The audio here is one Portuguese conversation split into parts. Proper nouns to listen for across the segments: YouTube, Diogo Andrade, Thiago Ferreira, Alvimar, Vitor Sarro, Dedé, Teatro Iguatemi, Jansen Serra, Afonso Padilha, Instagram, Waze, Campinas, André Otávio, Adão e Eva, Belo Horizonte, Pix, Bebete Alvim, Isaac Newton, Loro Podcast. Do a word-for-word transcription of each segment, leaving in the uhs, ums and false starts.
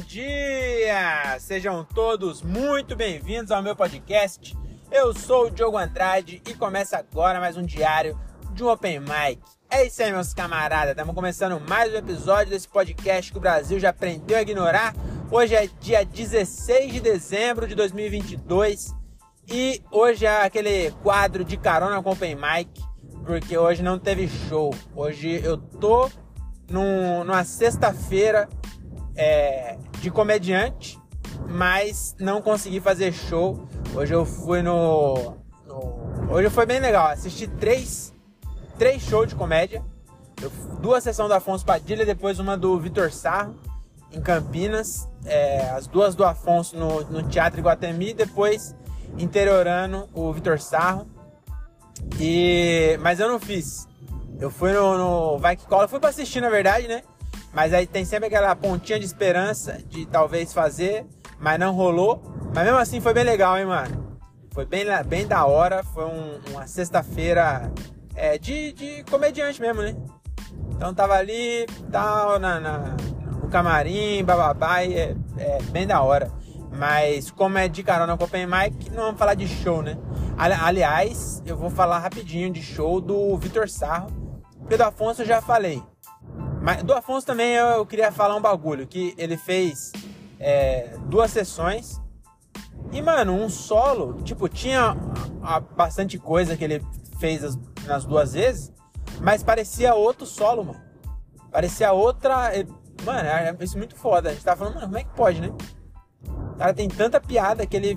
dia! Sejam todos muito bem-vindos ao meu podcast. Eu sou o Diogo Andrade e começa agora mais um diário de um Open Mic. É isso aí, meus camaradas. Estamos começando mais um episódio desse podcast que o Brasil já aprendeu a ignorar. Hoje é dia dezesseis de dezembro de dois mil e vinte e dois e hoje é aquele quadro de carona com Open Mic, porque hoje não teve show. Hoje eu tô num, numa sexta-feira é, de comediante, mas não consegui fazer show. Hoje eu fui no... no hoje foi bem legal. Assisti três, três shows de comédia. Eu, duas sessões do Afonso Padilha, depois uma do Vitor Sarro, em Campinas, é, as duas do Afonso no, no Teatro Iguatemi, depois interiorando o Vitor Sarro. E... mas eu não fiz. Eu fui no, no Vai Que Cola, eu fui pra assistir, na verdade, né? Mas aí tem sempre aquela pontinha de esperança de talvez fazer, mas não rolou. Mas mesmo assim foi bem legal, hein, mano? Foi bem, bem da hora. Foi um, uma sexta-feira é, de, de comediante mesmo, né? Então tava ali, tal, na... na... o camarim, bababá, e é, é bem da hora. Mas como é de carona com o Open Mic, não vamos falar de show, né? Aliás, eu vou falar rapidinho de show do Vitor Sarro, porque do Afonso eu já falei. Mas do Afonso também eu, eu queria falar um bagulho, que ele fez é, duas sessões e, mano, um solo, tipo, tinha a, a, bastante coisa que ele fez as, nas duas vezes, mas parecia outro solo, mano. Parecia outra... Ele, mano, isso é muito foda. A gente tava falando, mano, como é que pode, né? O cara tem tanta piada que ele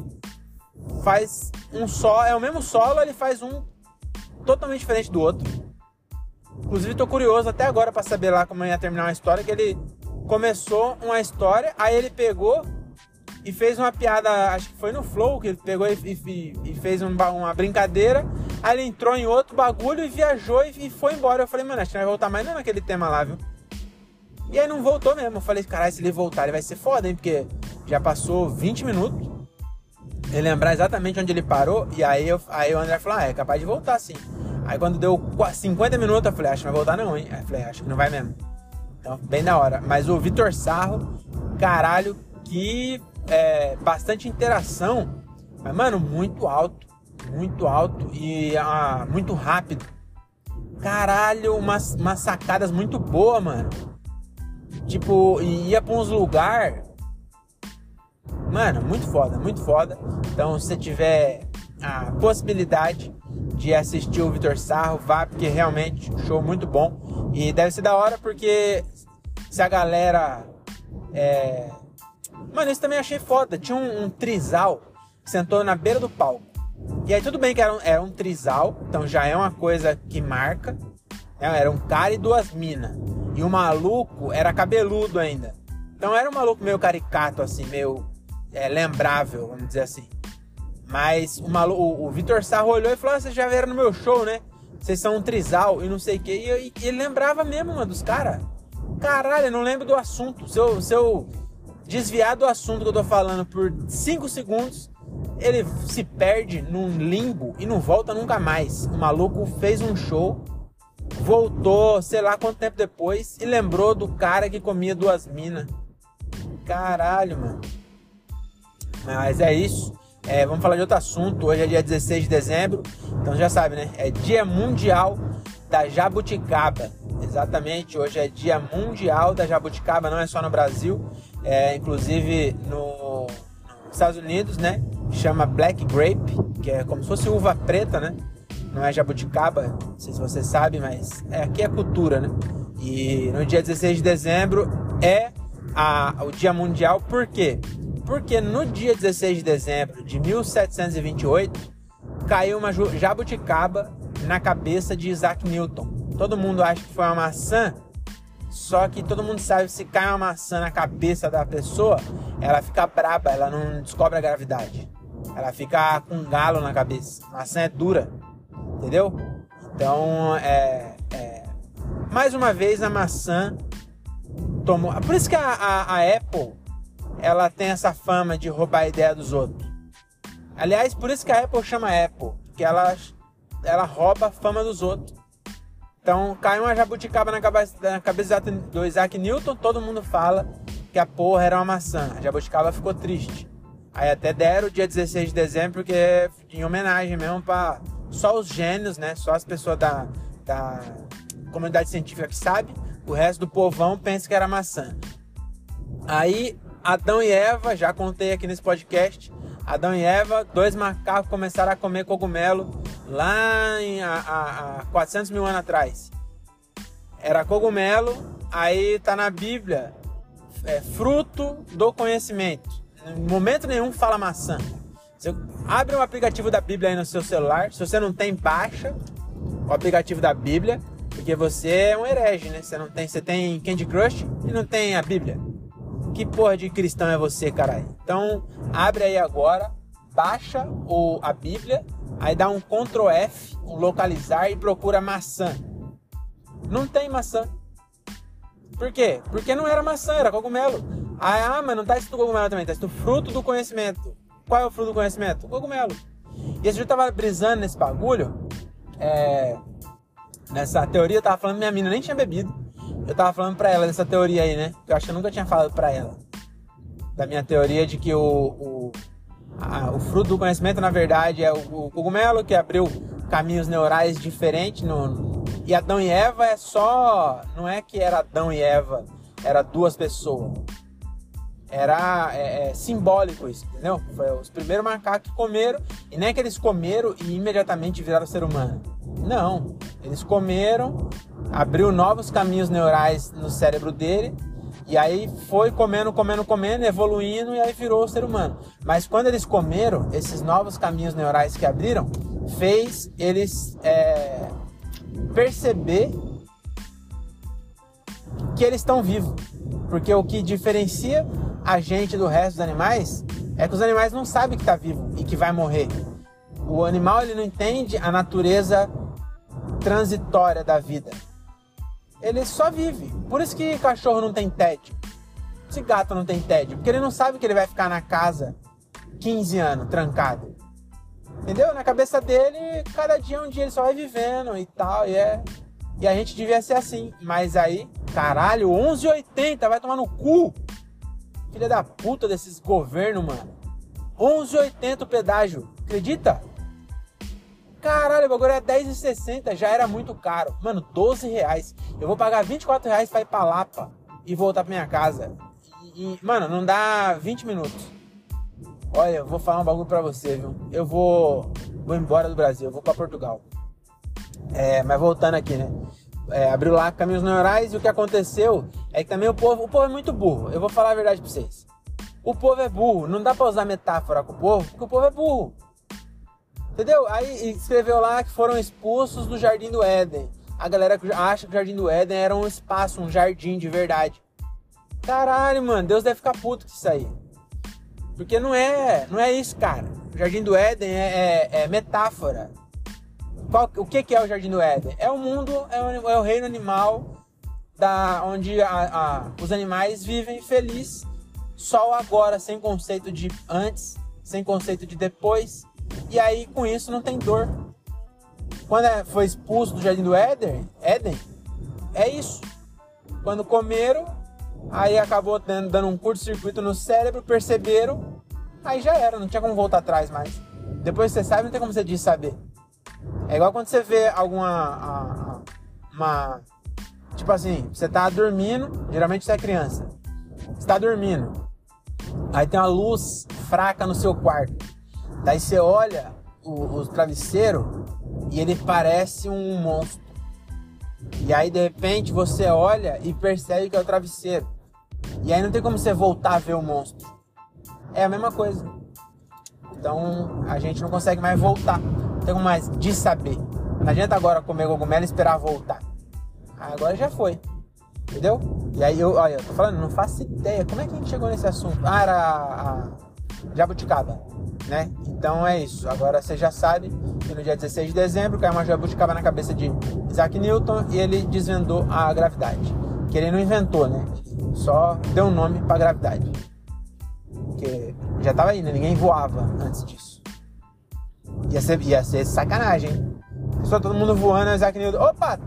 faz um só, é o mesmo solo, ele faz um totalmente diferente do outro. Inclusive, tô curioso até agora pra saber lá como ia terminar uma história, que ele começou uma história, aí ele pegou e fez uma piada, acho que foi no Flow, que ele pegou e, e, e fez um, uma brincadeira, aí ele entrou em outro bagulho e viajou e, e foi embora. Eu falei, mano, acho que não vai voltar mais não naquele tema lá, viu? E aí não voltou mesmo. Eu falei, caralho, se ele voltar, ele vai ser foda, hein? Porque já passou vinte minutos. Ele lembrar exatamente onde ele parou. E aí, eu, aí o André falou, ah, é capaz de voltar, sim. Aí quando deu cinquenta minutos, eu falei, acho que não vai voltar não, hein? Aí eu falei, acho que não vai mesmo. Então, bem da hora. Mas o Vitor Sarro, caralho, que é, bastante interação. Mas, mano, muito alto. Muito alto e ah, muito rápido. Caralho, umas, umas sacadas muito boas, mano. Tipo, ia pra uns lugares... Mano, muito foda, muito foda. Então, se você tiver a possibilidade de assistir o Vitor Sarro, vá, porque realmente show muito bom. E deve ser da hora, porque se a galera... É... Mano, isso também achei foda. Tinha um, um trisal que sentou na beira do palco. E aí, tudo bem que era um, era um trisal, então já é uma coisa que marca. Era um cara e duas minas. E o maluco era cabeludo ainda. Então era um maluco meio caricato, assim, meio é, lembrável, vamos dizer assim. Mas o, maluco, o, o Vitor Sarro olhou e falou, ah, vocês já vieram no meu show, né? Vocês são um trisal e não sei o quê. E, e, e ele lembrava mesmo, mano, dos caras. Caralho, eu não lembro do assunto. Se eu, se eu desviar do assunto que eu tô falando por cinco segundos, ele se perde num limbo e não volta nunca mais. O maluco fez um show... Voltou, sei lá quanto tempo depois, e lembrou do cara que comia duas minas. Caralho, mano. Mas é isso. É, vamos falar de outro assunto. Hoje é dia dezesseis de dezembro. Então já sabe, né? É dia mundial da jabuticaba. Exatamente. Hoje é dia mundial da jabuticaba. Não é só no Brasil. É, inclusive no, nos Estados Unidos, né? Chama Black Grape, que é como se fosse uva preta, né? Não é jabuticaba, não sei se você sabe, mas é, aqui é cultura, né? E no dia dezesseis de dezembro é a, o Dia Mundial. Por quê? Porque no dia dezesseis de dezembro de mil setecentos e vinte e oito, caiu uma jabuticaba na cabeça de Isaac Newton. Todo mundo acha que foi uma maçã, só que todo mundo sabe que se cai uma maçã na cabeça da pessoa, ela fica braba, ela não descobre a gravidade. Ela fica com um galo na cabeça. A maçã é dura. Entendeu? Então, é, é... mais uma vez, a maçã tomou... Por isso que a, a, a Apple, ela tem essa fama de roubar a ideia dos outros. Aliás, por isso que a Apple chama Apple, que ela, ela rouba a fama dos outros. Então, caiu uma jabuticaba na cabeça, na cabeça do Isaac Newton, todo mundo fala que a porra era uma maçã. A jabuticaba ficou triste. Aí até deram o dia dezesseis de dezembro, que é em homenagem mesmo para só os gênios, né? Só as pessoas da, da comunidade científica que sabe. O resto do povão pensa que era maçã. Aí Adão e Eva, já contei aqui nesse podcast, Adão e Eva, dois macacos começaram a comer cogumelo lá em, a, a, a quatrocentos mil anos atrás. Era cogumelo, aí tá na Bíblia, é, fruto do conhecimento. Em momento nenhum fala maçã. Você abre um aplicativo da Bíblia aí no seu celular, se você não tem, baixa o aplicativo da Bíblia, porque você é um herege, né? Você não tem, você tem Candy Crush e não tem a Bíblia. Que porra de cristão é você, caralho? Então, abre aí agora, baixa o, a Bíblia, aí dá um control F, um localizar, e procura maçã. Não tem maçã. Por quê? Porque não era maçã, era cogumelo. Ah, mas não tá escrito cogumelo também, tá escrito fruto do conhecimento. Qual é o fruto do conhecimento? Cogumelo. E esse dia eu tava brisando nesse bagulho, é, nessa teoria, eu tava falando, minha mina nem tinha bebido. Eu tava falando pra ela dessa teoria aí, né? Eu acho que eu nunca tinha falado pra ela. Da minha teoria de que o, o, a, o fruto do conhecimento, na verdade, é o, o cogumelo, que abriu caminhos neurais diferentes no... E Adão e Eva é só... Não é que era Adão e Eva, era duas pessoas. Era é, é, simbólico isso, entendeu? Foi os primeiros macacos que comeram. E nem é que eles comeram e imediatamente viraram ser humano. Não. Eles comeram, abriu novos caminhos neurais no cérebro dele. E aí foi comendo, comendo, comendo, evoluindo, e aí virou o ser humano. Mas quando eles comeram, esses novos caminhos neurais que abriram, fez eles... É, perceber que eles estão vivos, porque o que diferencia a gente do resto dos animais é que os animais não sabem que está vivo e que vai morrer. O animal, ele não entende a natureza transitória da vida, ele só vive. Por isso que cachorro não tem tédio, esse gato não tem tédio, porque ele não sabe que ele vai ficar na casa quinze anos trancado. Entendeu? Na cabeça dele, cada dia um dia ele só vai vivendo e tal, e é... E a gente devia ser assim. Mas aí, caralho, onze e oitenta, vai tomar no cu! Filha da puta desses governos, mano. onze e oitenta o pedágio, acredita? Caralho, o bagulho era dez e sessenta, já era muito caro. Mano, doze reais. Eu vou pagar vinte e quatro reais pra ir pra Lapa e voltar pra minha casa. E, e mano, não dá vinte minutos. Olha, eu vou falar um bagulho pra você, viu? Eu vou, vou embora do Brasil, eu vou pra Portugal. É, mas voltando aqui, né? É, abriu lá caminhos neurais, e o que aconteceu é que também o povo... O povo é muito burro, eu vou falar a verdade pra vocês. O povo é burro, não dá pra usar metáfora com o povo, porque o povo é burro. Entendeu? Aí escreveu lá que foram expulsos do Jardim do Éden. A galera acha que o Jardim do Éden era um espaço, um jardim de verdade. Caralho, mano, Deus deve ficar puto com isso aí. Porque não é, não é isso, cara. O Jardim do Éden é, é, é metáfora. Qual, o que, que é o Jardim do Éden? É o mundo, é o, é o reino animal, da, onde a, a, os animais vivem feliz, só agora, sem conceito de antes, sem conceito de depois. E aí, com isso, não tem dor. Quando foi expulso do Jardim do Éden, Éden é isso. Quando comeram... Aí acabou dando um curto-circuito no cérebro, perceberam, aí já era, não tinha como voltar atrás mais. Depois que você sabe, não tem como você diz saber. É igual quando você vê alguma... A, uma, tipo assim, você tá dormindo, geralmente você é criança. Você tá dormindo, aí tem uma luz fraca no seu quarto. Daí você olha o, o travesseiro e ele parece um monstro. E aí, de repente, você olha e percebe que é o travesseiro. E aí não tem como você voltar a ver o monstro. É a mesma coisa. Então, a gente não consegue mais voltar. Não tem como mais de saber. Não adianta agora comer cogumelo e esperar voltar. Agora já foi. Entendeu? E aí, eu, olha, eu tô falando, não faço ideia. Como é que a gente chegou nesse assunto? Ah, era a, a jabuticaba, né? Então é isso. Agora você já sabe que no dia dezesseis de dezembro caiu uma jabuticaba na cabeça de Isaac Newton e ele desvendou a gravidade. Que ele não inventou, né? Só deu um nome pra gravidade. Porque já tava aí, né? Ninguém voava antes disso. Ia ser, ia ser sacanagem, hein? Só todo mundo voando, Isaac Newton... Opa!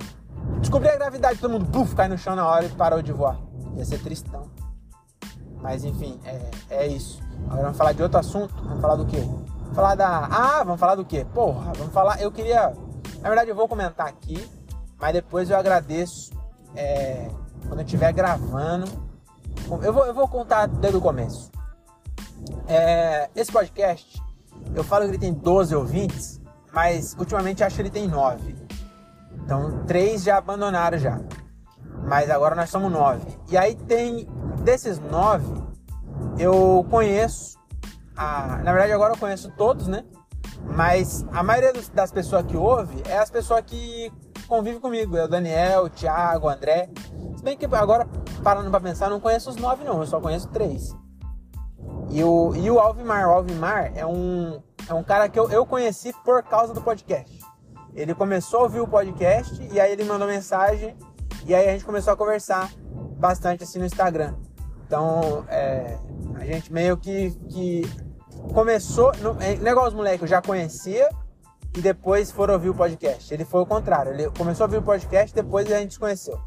Descobri a gravidade, todo mundo buf, cai no chão na hora e parou de voar. Ia ser tristão. Mas enfim, é, é isso. Agora vamos falar de outro assunto. Vamos falar do quê? Vamos falar da... Ah, vamos falar do quê? Porra, vamos falar... Eu queria... Na verdade, eu vou comentar aqui, mas depois eu agradeço é... quando eu estiver gravando. Eu vou, eu vou contar desde o começo. É... Esse podcast, eu falo que ele tem doze ouvintes, mas ultimamente acho que ele tem nove. Então, três já abandonaram já. Mas agora nós somos nove. E aí tem... Desses nove, eu conheço, a, na verdade agora eu conheço todos, né? Mas a maioria dos, das pessoas que ouve é as pessoas que convivem comigo. É o Daniel, o Thiago, o André. Se bem que agora, parando pra pensar, não conheço os nove não, eu só conheço três. E o, e o Alvimar. O Alvimar é um, é um cara que eu, eu conheci por causa do podcast. Ele começou a ouvir o podcast e aí ele mandou mensagem e aí a gente começou a conversar bastante assim no Instagram. Então, é, a gente meio que, que começou... Negócio os moleques, eu já conhecia e depois foram ouvir o podcast. Ele foi o contrário. Ele começou a ouvir o podcast, depois a gente se conheceu.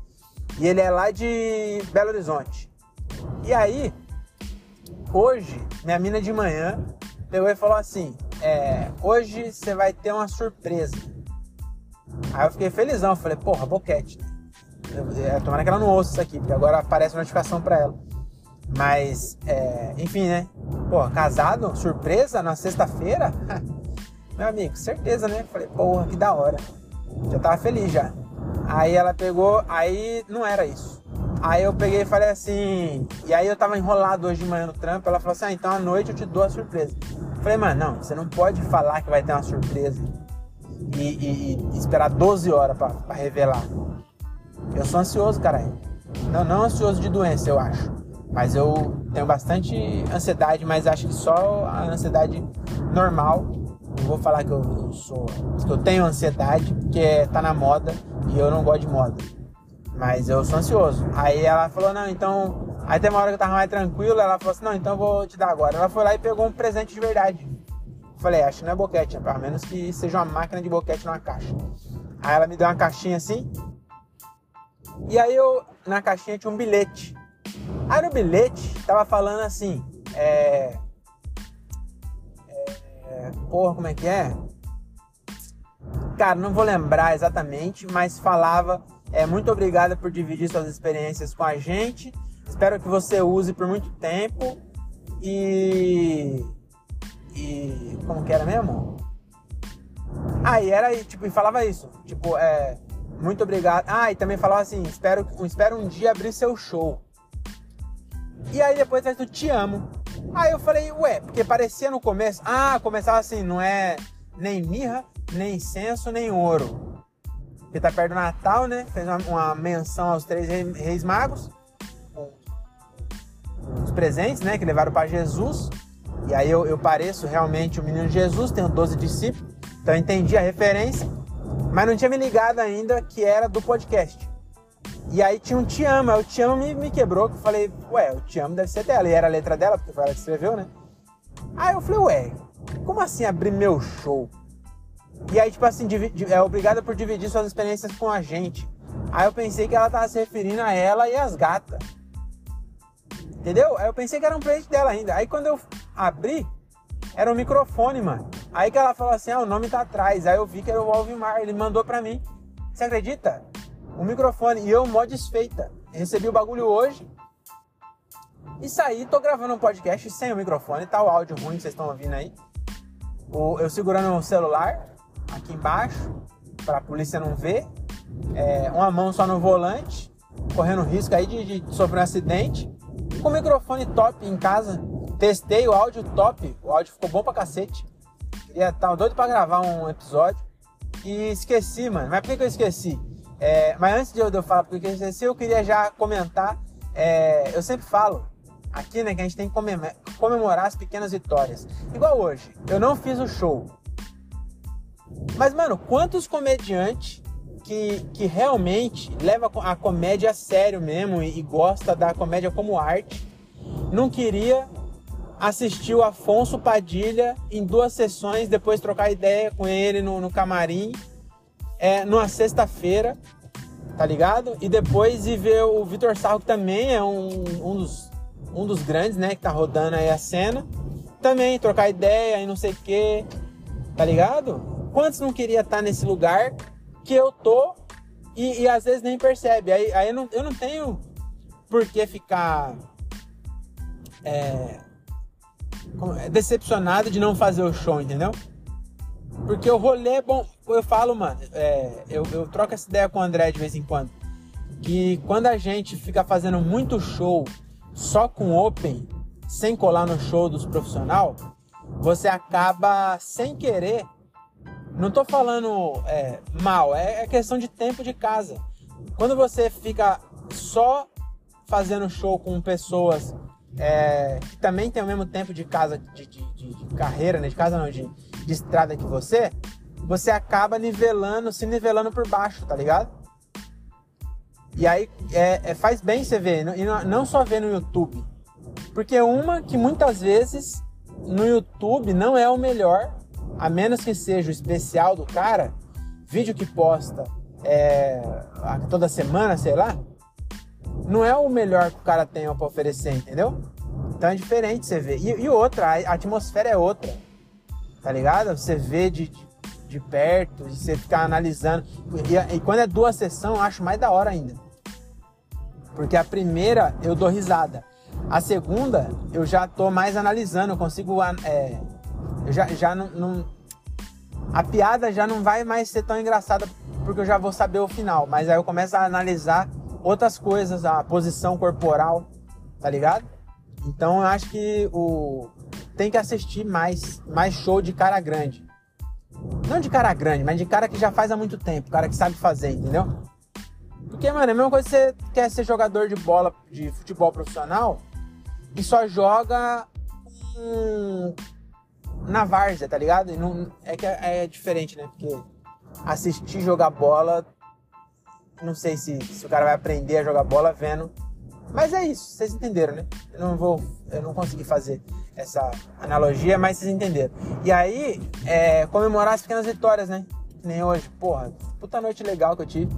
E ele é lá de Belo Horizonte. E aí, hoje, minha mina de manhã pegou e falou assim, é, hoje você vai ter uma surpresa. Aí eu fiquei felizão. Falei, porra, boquete. Tomara que ela não ouça isso aqui, porque agora aparece uma notificação pra ela. Mas, é, enfim, né? Pô, casado, surpresa, na sexta-feira? Meu amigo, certeza, né? Falei, porra, que da hora. Já tava feliz já. Aí ela pegou, aí não era isso. Aí eu peguei e falei assim... E aí eu tava enrolado hoje de manhã no trampo. Ela falou assim, ah, então à noite eu te dou a surpresa. Falei, mano, não, você não pode falar que vai ter uma surpresa e, e, e esperar doze horas pra, pra revelar. Eu sou ansioso, caralho. Não, não ansioso de doença, eu acho. Mas eu tenho bastante ansiedade, mas acho que só a ansiedade normal. Não vou falar que eu sou, que eu tenho ansiedade, porque tá na moda e eu não gosto de moda. Mas eu sou ansioso. Aí ela falou, não, então... Aí tem uma hora que eu tava mais tranquilo, ela falou assim, não, então eu vou te dar agora. Ela foi lá e pegou um presente de verdade. Falei, acho que não é boquete, a menos que seja uma máquina de boquete numa caixa. Aí ela me deu uma caixinha assim. E aí eu, na caixinha tinha um bilhete. Aí no bilhete tava falando assim, é, é, porra, como é que é? Cara, não vou lembrar exatamente, mas falava, é, muito obrigado por dividir suas experiências com a gente, espero que você use por muito tempo e... e como que era mesmo? Aí ah, era, tipo, e falava isso, tipo, é, muito obrigado, ah, e também falava assim, espero, espero um dia abrir seu show. E aí depois faz do te amo. Aí eu falei, ué, porque parecia no começo... Ah, começava assim, não é nem mirra, nem incenso, nem ouro. Porque tá perto do Natal, né? Fez uma, uma menção aos três reis, reis magos. Os presentes, né? Que levaram para Jesus. E aí eu, eu pareço realmente o menino Jesus. Tenho doze discípulos. Então eu entendi a referência. Mas não tinha me ligado ainda que era do podcast. E aí tinha um te amo, o te amo me, me quebrou, que eu falei, ué, o te amo deve ser dela, e era a letra dela, porque foi ela que escreveu, né? Aí eu falei, ué, como assim abrir meu show? E aí, tipo assim, dividi, é obrigada por dividir suas experiências com a gente. Aí eu pensei que ela tava se referindo a ela e as gatas. Entendeu? Aí eu pensei que era um presente dela ainda. Aí quando eu abri, era um microfone, mano. Aí que ela falou assim, ah, o nome tá atrás. Aí eu vi que era o Alvimar, ele mandou pra mim. Você acredita? O microfone, e eu mó desfeita. Recebi o bagulho hoje e saí, tô gravando um podcast sem o microfone, tá o áudio ruim que vocês estão ouvindo aí. O, eu segurando o celular aqui embaixo, pra polícia não ver, é, uma mão só no volante, correndo risco aí de, de sofrer um acidente, com o microfone top em casa, testei o áudio top, o áudio ficou bom pra cacete, queria estar doido pra gravar um episódio e esqueci, mano, mas por que, que eu esqueci? É, mas antes de eu falar porque eu queria já comentar, é, eu sempre falo aqui, né, que a gente tem que comemorar as pequenas vitórias. Igual hoje, eu não fiz o show. Mas, mano, quantos comediantes que, que realmente levam a comédia a sério mesmo e, e gosta da comédia como arte, não queria assistir o Afonso Padilha em duas sessões, depois trocar ideia com ele no, no camarim. É, numa sexta-feira, tá ligado? E depois ir ver o Vitor Sarro, que também é um, um, dos, um dos grandes, né, que tá rodando aí a cena, também trocar ideia e não sei o que, tá ligado? Quantos não queria estar nesse lugar que eu tô e, e às vezes nem percebe? Aí, aí eu, não, eu não tenho por que ficar é, decepcionado de não fazer o show, entendeu? Porque o rolê é bom. Eu falo, mano, é, eu, eu troco essa ideia com o André de vez em quando, que quando a gente fica fazendo muito show só com open, sem colar no show dos profissionais, você acaba sem querer, não tô falando é, mal, é, é questão de tempo de casa. Quando você fica só fazendo show com pessoas é, que também tem o mesmo tempo de casa, de, de, de, de carreira, né? De casa não, de, de estrada que você, você acaba nivelando, se nivelando por baixo, tá ligado? E aí é, é, faz bem você ver, e não, não só ver no YouTube. Porque uma que muitas vezes no YouTube não é o melhor, a menos que seja o especial do cara, vídeo que posta é, toda semana, sei lá, não é o melhor que o cara tem pra oferecer, entendeu? Então é diferente você ver. E, e outra, a atmosfera é outra, tá ligado? Você vê de, de, de perto, e você ficar analisando. E, e quando é duas sessões, eu acho mais da hora ainda. Porque a primeira eu dou risada. A segunda, eu já tô mais analisando, eu consigo... É, eu já, já não, não... A piada já não vai mais ser tão engraçada, porque eu já vou saber o final. Mas aí eu começo a analisar outras coisas, a posição corporal, tá ligado? Então eu acho que o... tem que assistir mais, mais show de cara grande. Não de cara grande, mas de cara que já faz há muito tempo, cara que sabe fazer, entendeu? Porque, mano, é a mesma coisa que você quer ser jogador de bola, de futebol profissional, e só joga hum, na várzea, tá ligado? E não, é que é, é diferente, né? Porque assistir jogar bola, não sei se, se o cara vai aprender a jogar bola vendo. Mas é isso, vocês entenderam, né? Eu não vou, eu não consegui fazer essa analogia, mas vocês entenderam. E aí, é, comemorar as pequenas vitórias, né? Que nem hoje, porra, puta noite legal que eu tive.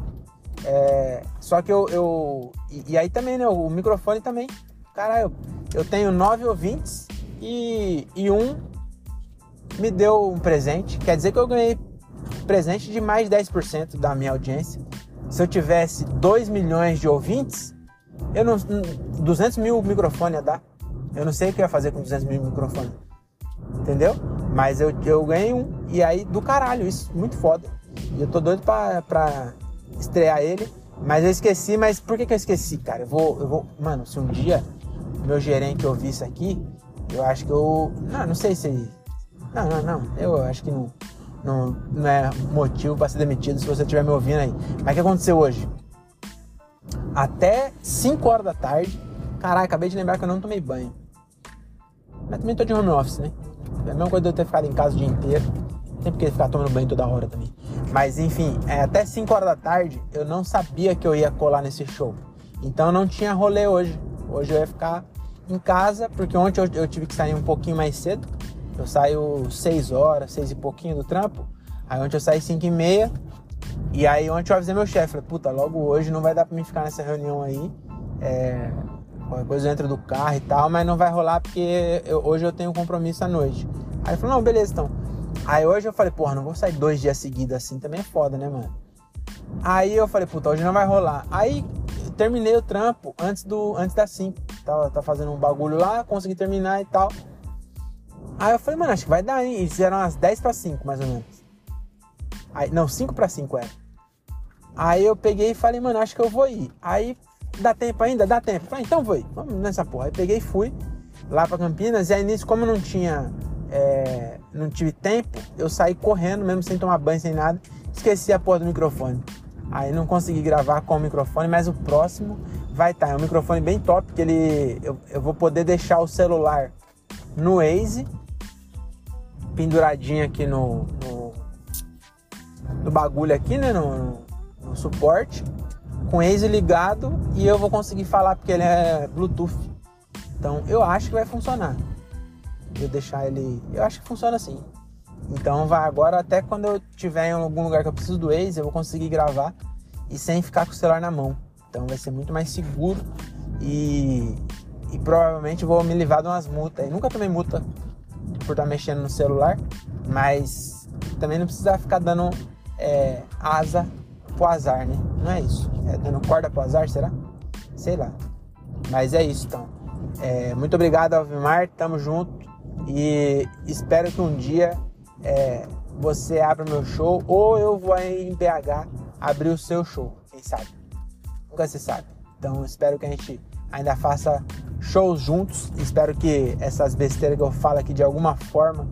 É, só que eu... eu e, e aí também, né? O microfone também. Caralho, eu tenho nove ouvintes e, e um me deu um presente. Quer dizer que eu ganhei presente de mais de dez por cento da minha audiência. Se eu tivesse dois milhões de ouvintes, eu não, duzentos mil microfones ia dar. Eu não sei o que eu ia fazer com duzentos mil microfones. Entendeu? Mas eu, eu ganhei um. E aí, do caralho, isso. Muito foda. E eu tô doido pra, pra estrear ele. Mas eu esqueci. Mas por que, que eu esqueci, cara? Eu vou, eu vou... Mano, se um dia... meu gerente ouvir isso aqui, eu acho que eu... Não, não sei se... Não, não, não. Eu acho que não, não, não é motivo para ser demitido se você estiver me ouvindo aí. Mas o que aconteceu hoje? Até cinco horas da tarde... Caralho, acabei de lembrar que eu não tomei banho. Mas também tô de home office, né? É a mesma coisa de eu ter ficado em casa o dia inteiro. Tem porque ficar tomando banho toda hora também. Mas enfim, é, até cinco horas da tarde eu não sabia que eu ia colar nesse show. Então não tinha rolê hoje. Hoje eu ia ficar em casa, porque ontem eu, eu tive que sair um pouquinho mais cedo. Eu saio seis horas, seis e pouquinho do trampo. Aí ontem eu saí cinco e meia. E aí ontem eu avisei meu chefe, falei, puta, logo hoje não vai dar pra mim ficar nessa reunião aí. É, qualquer coisa eu entro do carro e tal, mas não vai rolar porque eu, hoje eu tenho um compromisso à noite. Aí ele falou, não, beleza então. Aí hoje eu falei, porra, não vou sair dois dias seguidos assim, também é foda, né, mano? Aí eu falei, puta, hoje não vai rolar. Aí... terminei o trampo antes, do, antes das cinco. Tava, tava fazendo um bagulho lá, consegui terminar e tal. Aí eu falei, mano, acho que vai dar, hein? E fizeram umas dez para cinco, mais ou menos. Aí, não, cinco para cinco era. Aí eu peguei e falei, mano, acho que eu vou ir. Aí, dá tempo ainda? Dá tempo. Falei, então vou ir. Vamos nessa porra. Aí peguei e fui lá pra Campinas. E aí nisso, como eu não tinha... É, não tive tempo, eu saí correndo, mesmo sem tomar banho, sem nada. Esqueci a porra do microfone. Aí não consegui gravar com o microfone, mas o próximo vai estar. É um microfone bem top, que ele, eu, eu vou poder deixar o celular no Waze, penduradinho aqui no, no, no bagulho aqui, né, no, no, no suporte, com o Waze ligado, e eu vou conseguir falar porque ele é Bluetooth. Então eu acho que vai funcionar. Eu deixar ele, eu acho que funciona assim. Então vai agora, até quando eu tiver em algum lugar que eu preciso do Waze, eu vou conseguir gravar e sem ficar com o celular na mão. Então vai ser muito mais seguro e, e provavelmente vou me livrar de umas multas. Eu nunca tomei multa por estar mexendo no celular, mas também não precisa ficar dando é, asa pro azar, né? Não é isso. É dando corda pro azar, será? Sei lá. Mas é isso, então. É, muito obrigado, Alvimar. Tamo junto. E espero que um dia é, você abra meu show, ou eu vou aí em B H abrir o seu show. Quem sabe? Nunca se sabe. Então espero que a gente ainda faça shows juntos. Espero que essas besteiras que eu falo aqui de alguma forma,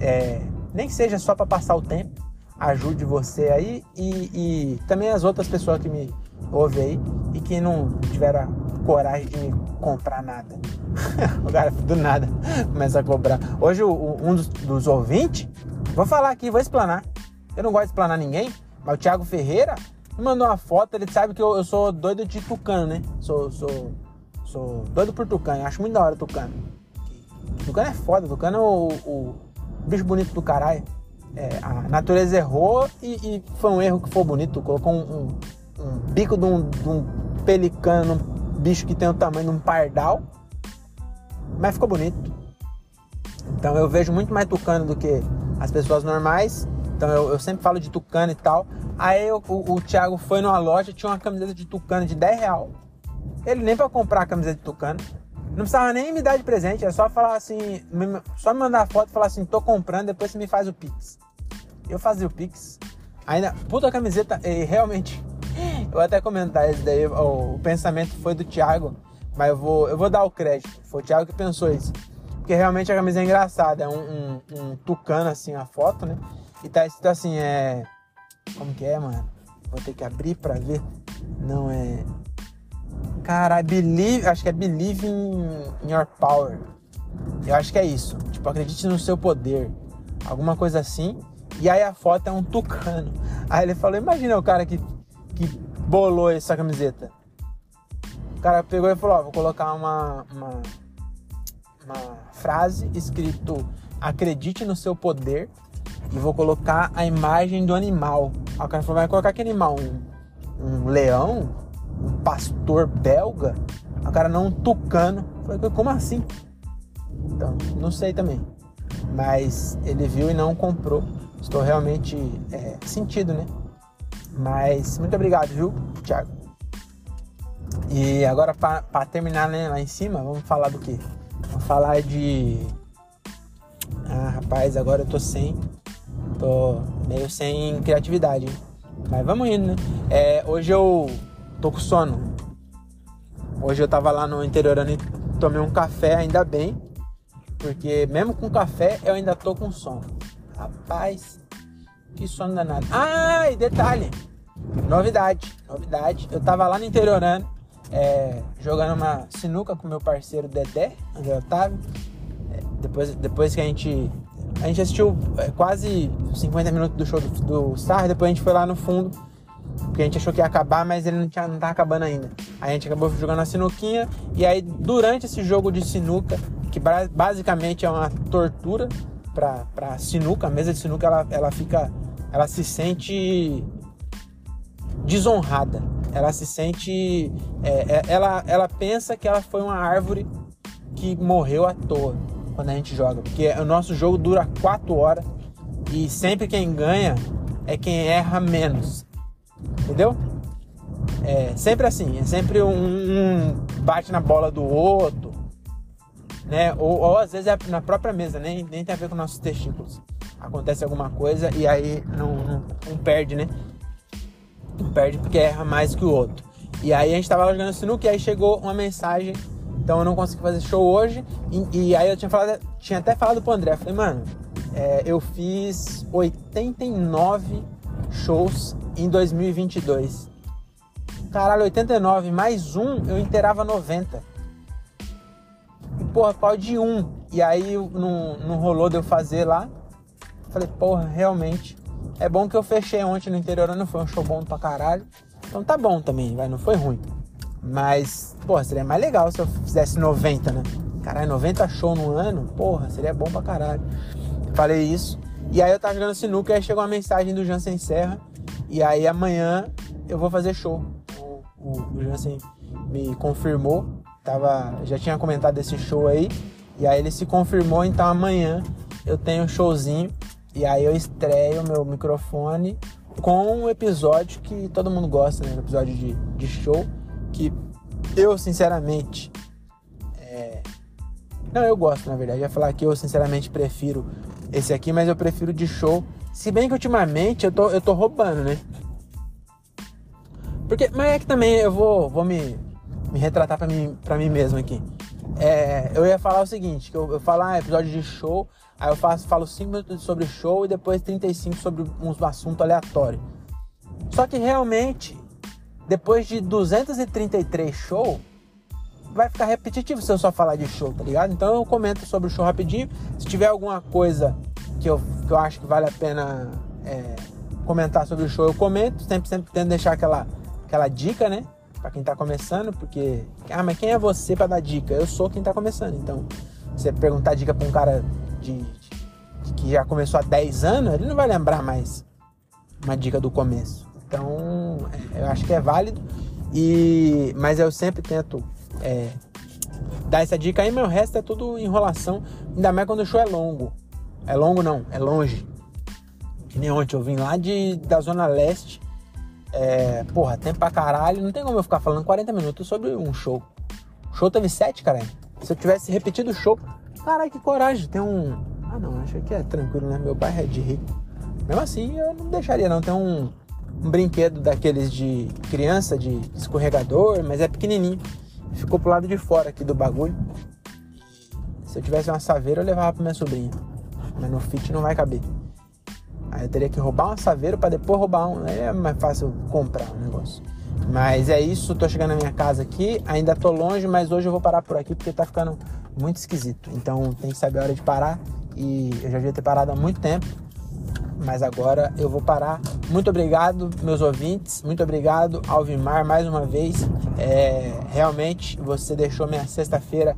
é, nem que seja só para passar o tempo, ajude você aí e, e também as outras pessoas que me ouvem aí e que não tiveram coragem de me comprar nada. O cara do nada começa a cobrar. Hoje o, um dos, dos ouvintes, vou falar aqui, vou explanar. Eu não gosto de explanar ninguém, mas o Thiago Ferreira me mandou uma foto. Ele sabe que eu, eu sou doido de tucano, né? Sou, sou, sou doido por tucano. Acho muito da hora tucano. Tucano é foda. Tucano é o, o bicho bonito do caralho. É, a natureza errou e, e foi um erro que foi bonito. Colocou um, um, um bico de um, de um pelicano, um bicho que tem o tamanho de um pardal. Mas ficou bonito. Então eu vejo muito mais tucano do que as pessoas normais. Então eu, eu sempre falo de tucano e tal. Aí eu, o, o Thiago foi numa loja, tinha uma camiseta de tucano de dez reais. Ele nem pra comprar a camiseta de tucano. Não precisava nem me dar de presente, é só falar assim, me, só me mandar foto e falar assim, tô comprando, depois você me faz o Pix. Eu fazia o Pix. Ainda, puta camiseta, e realmente, eu vou até comentar isso daí, o, o pensamento foi do Thiago, mas eu vou, eu vou dar o crédito, foi o Thiago que pensou isso. Porque realmente a camisa é engraçada, é um, um, um tucano assim, a foto, né? E tá escrito assim, é... Como que é, mano? Vou ter que abrir pra ver. Não é... Caralho, believe, acho que é believe in your power. Eu acho que é isso. Tipo, acredite no seu poder. Alguma coisa assim. E aí a foto é um tucano. Aí ele falou, imagina o cara que, que bolou essa camiseta. O cara pegou e falou, ó, vou colocar uma, uma, uma frase escrito acredite no seu poder e vou colocar a imagem do animal. Aí o cara falou, vai colocar que animal? Um, um leão? Um pastor belga, o cara não, um tucano. Falei, como assim? Então, não sei também. Mas ele viu e não comprou. Estou realmente é, sentido, né? Mas muito obrigado, viu, Thiago? E agora, para terminar, né, lá em cima, vamos falar do quê? Vamos falar de... Ah, rapaz, agora eu tô sem... Tô meio sem criatividade, hein? Mas vamos indo, né? É, hoje eu... Tô com sono. Hoje eu tava lá no interiorano e tomei um café, ainda bem. Porque mesmo com café, eu ainda tô com sono. Rapaz, que sono danado. Ah, e detalhe. Novidade, novidade. Eu tava lá no interiorano, é, jogando uma sinuca com meu parceiro Dedé, André Otávio. É, depois, depois que a gente... A gente assistiu quase cinquenta minutos do show do, do Sarro. Depois a gente foi lá no fundo. Porque a gente achou que ia acabar, mas ele não, tinha, não tava acabando ainda. Aí a gente acabou jogando a sinuquinha. E aí, durante esse jogo de sinuca, que basicamente é uma tortura pra, pra sinuca, a mesa de sinuca, ela, ela fica... Ela se sente desonrada. Ela se sente... É, ela, ela pensa que ela foi uma árvore que morreu à toa quando a gente joga. Porque o nosso jogo dura quatro horas. E sempre quem ganha é quem erra menos. Entendeu? É sempre assim, é sempre um, um bate na bola do outro, né? Ou, ou às vezes é na própria mesa, nem, nem tem a ver com nossos testículos. Acontece alguma coisa e aí não, não, não perde, né? Não perde porque erra mais que o outro. E aí a gente tava jogando sinuca e aí chegou uma mensagem, então eu não consegui fazer show hoje. E, e aí eu tinha, falado, tinha até falado pro André, falei, mano, é, eu fiz oitenta e nove shows em dois mil e vinte e dois. Caralho, oitenta e nove mais um, eu inteirava noventa. E porra, pau de um. E aí não, não rolou de eu fazer lá. Falei, porra, realmente. É bom que eu fechei ontem no interior, não foi um show bom pra caralho. Então tá bom também, vai, não foi ruim. Mas, porra, seria mais legal se eu fizesse noventa, né? Caralho, noventa shows no ano, porra, seria bom pra caralho. Falei isso. E aí eu tava jogando sinuca e aí chegou uma mensagem do Jansen Serra. E aí amanhã eu vou fazer show. O, o, o Jansen me confirmou. tava, já tinha comentado desse show aí, e aí ele se confirmou, então amanhã eu tenho um showzinho, e aí eu estreio meu microfone com um episódio que todo mundo gosta, né, um episódio de, de show, que eu, sinceramente, é... não, eu gosto, na verdade, eu ia falar que eu, sinceramente, prefiro esse aqui, mas eu prefiro de show, se bem que ultimamente eu tô, eu tô roubando, né? Porque, mas é que também eu vou, vou me, me retratar pra mim, pra mim mesmo aqui. É, eu ia falar o seguinte, que eu, eu falo ah, episódio de show, aí eu faço, falo cinco minutos sobre show e depois trinta e cinco sobre um assunto aleatório. Só que realmente, depois de duzentos e trinta e três shows, vai ficar repetitivo se eu só falar de show, tá ligado? Então eu comento sobre o show rapidinho. Se tiver alguma coisa que eu, que eu acho que vale a pena é, comentar sobre o show, eu comento. Sempre, sempre tento deixar aquela... aquela dica, né, pra quem tá começando, porque, ah, mas quem é você pra dar dica? Eu sou quem tá começando, então você perguntar dica pra um cara de, de, que já começou há dez anos, ele não vai lembrar mais uma dica do começo, então eu acho que é válido, e, mas eu sempre tento é, dar essa dica aí, mas o resto é tudo enrolação, ainda mais quando o show é longo, é longo não, é longe, que nem ontem eu vim lá de, da Zona Leste. É, porra, tempo pra caralho. Não tem como eu ficar falando quarenta minutos sobre um show. O show teve sete, caralho. Se eu tivesse repetido o show... Caralho, que coragem. Tem um... Ah, não. Acho que é tranquilo, né? Meu bairro é de rico. Mesmo assim, eu não deixaria, não. Tem um, um brinquedo daqueles de criança, de escorregador, mas é pequenininho. Ficou pro lado de fora aqui do bagulho. Se eu tivesse uma saveira, eu levava pra minha sobrinha. Mas no fit não vai caber. Aí eu teria que roubar um saveiro pra depois roubar um. Aí é mais fácil comprar um negócio. Mas é isso, tô chegando na minha casa aqui. Ainda tô longe, mas hoje eu vou parar por aqui porque tá ficando muito esquisito. Então tem que saber a hora de parar. E eu já devia ter parado há muito tempo. Mas agora eu vou parar. Muito obrigado, meus ouvintes. Muito obrigado, Alvimar, mais uma vez. É, realmente, você deixou minha sexta-feira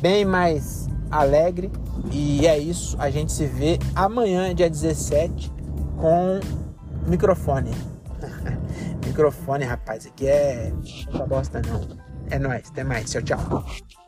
bem mais... alegre, e é isso, a gente se vê amanhã, dia dezessete, com microfone. Microfone, rapaz, aqui é... não tá bosta não. É nóis, até mais, tchau, tchau.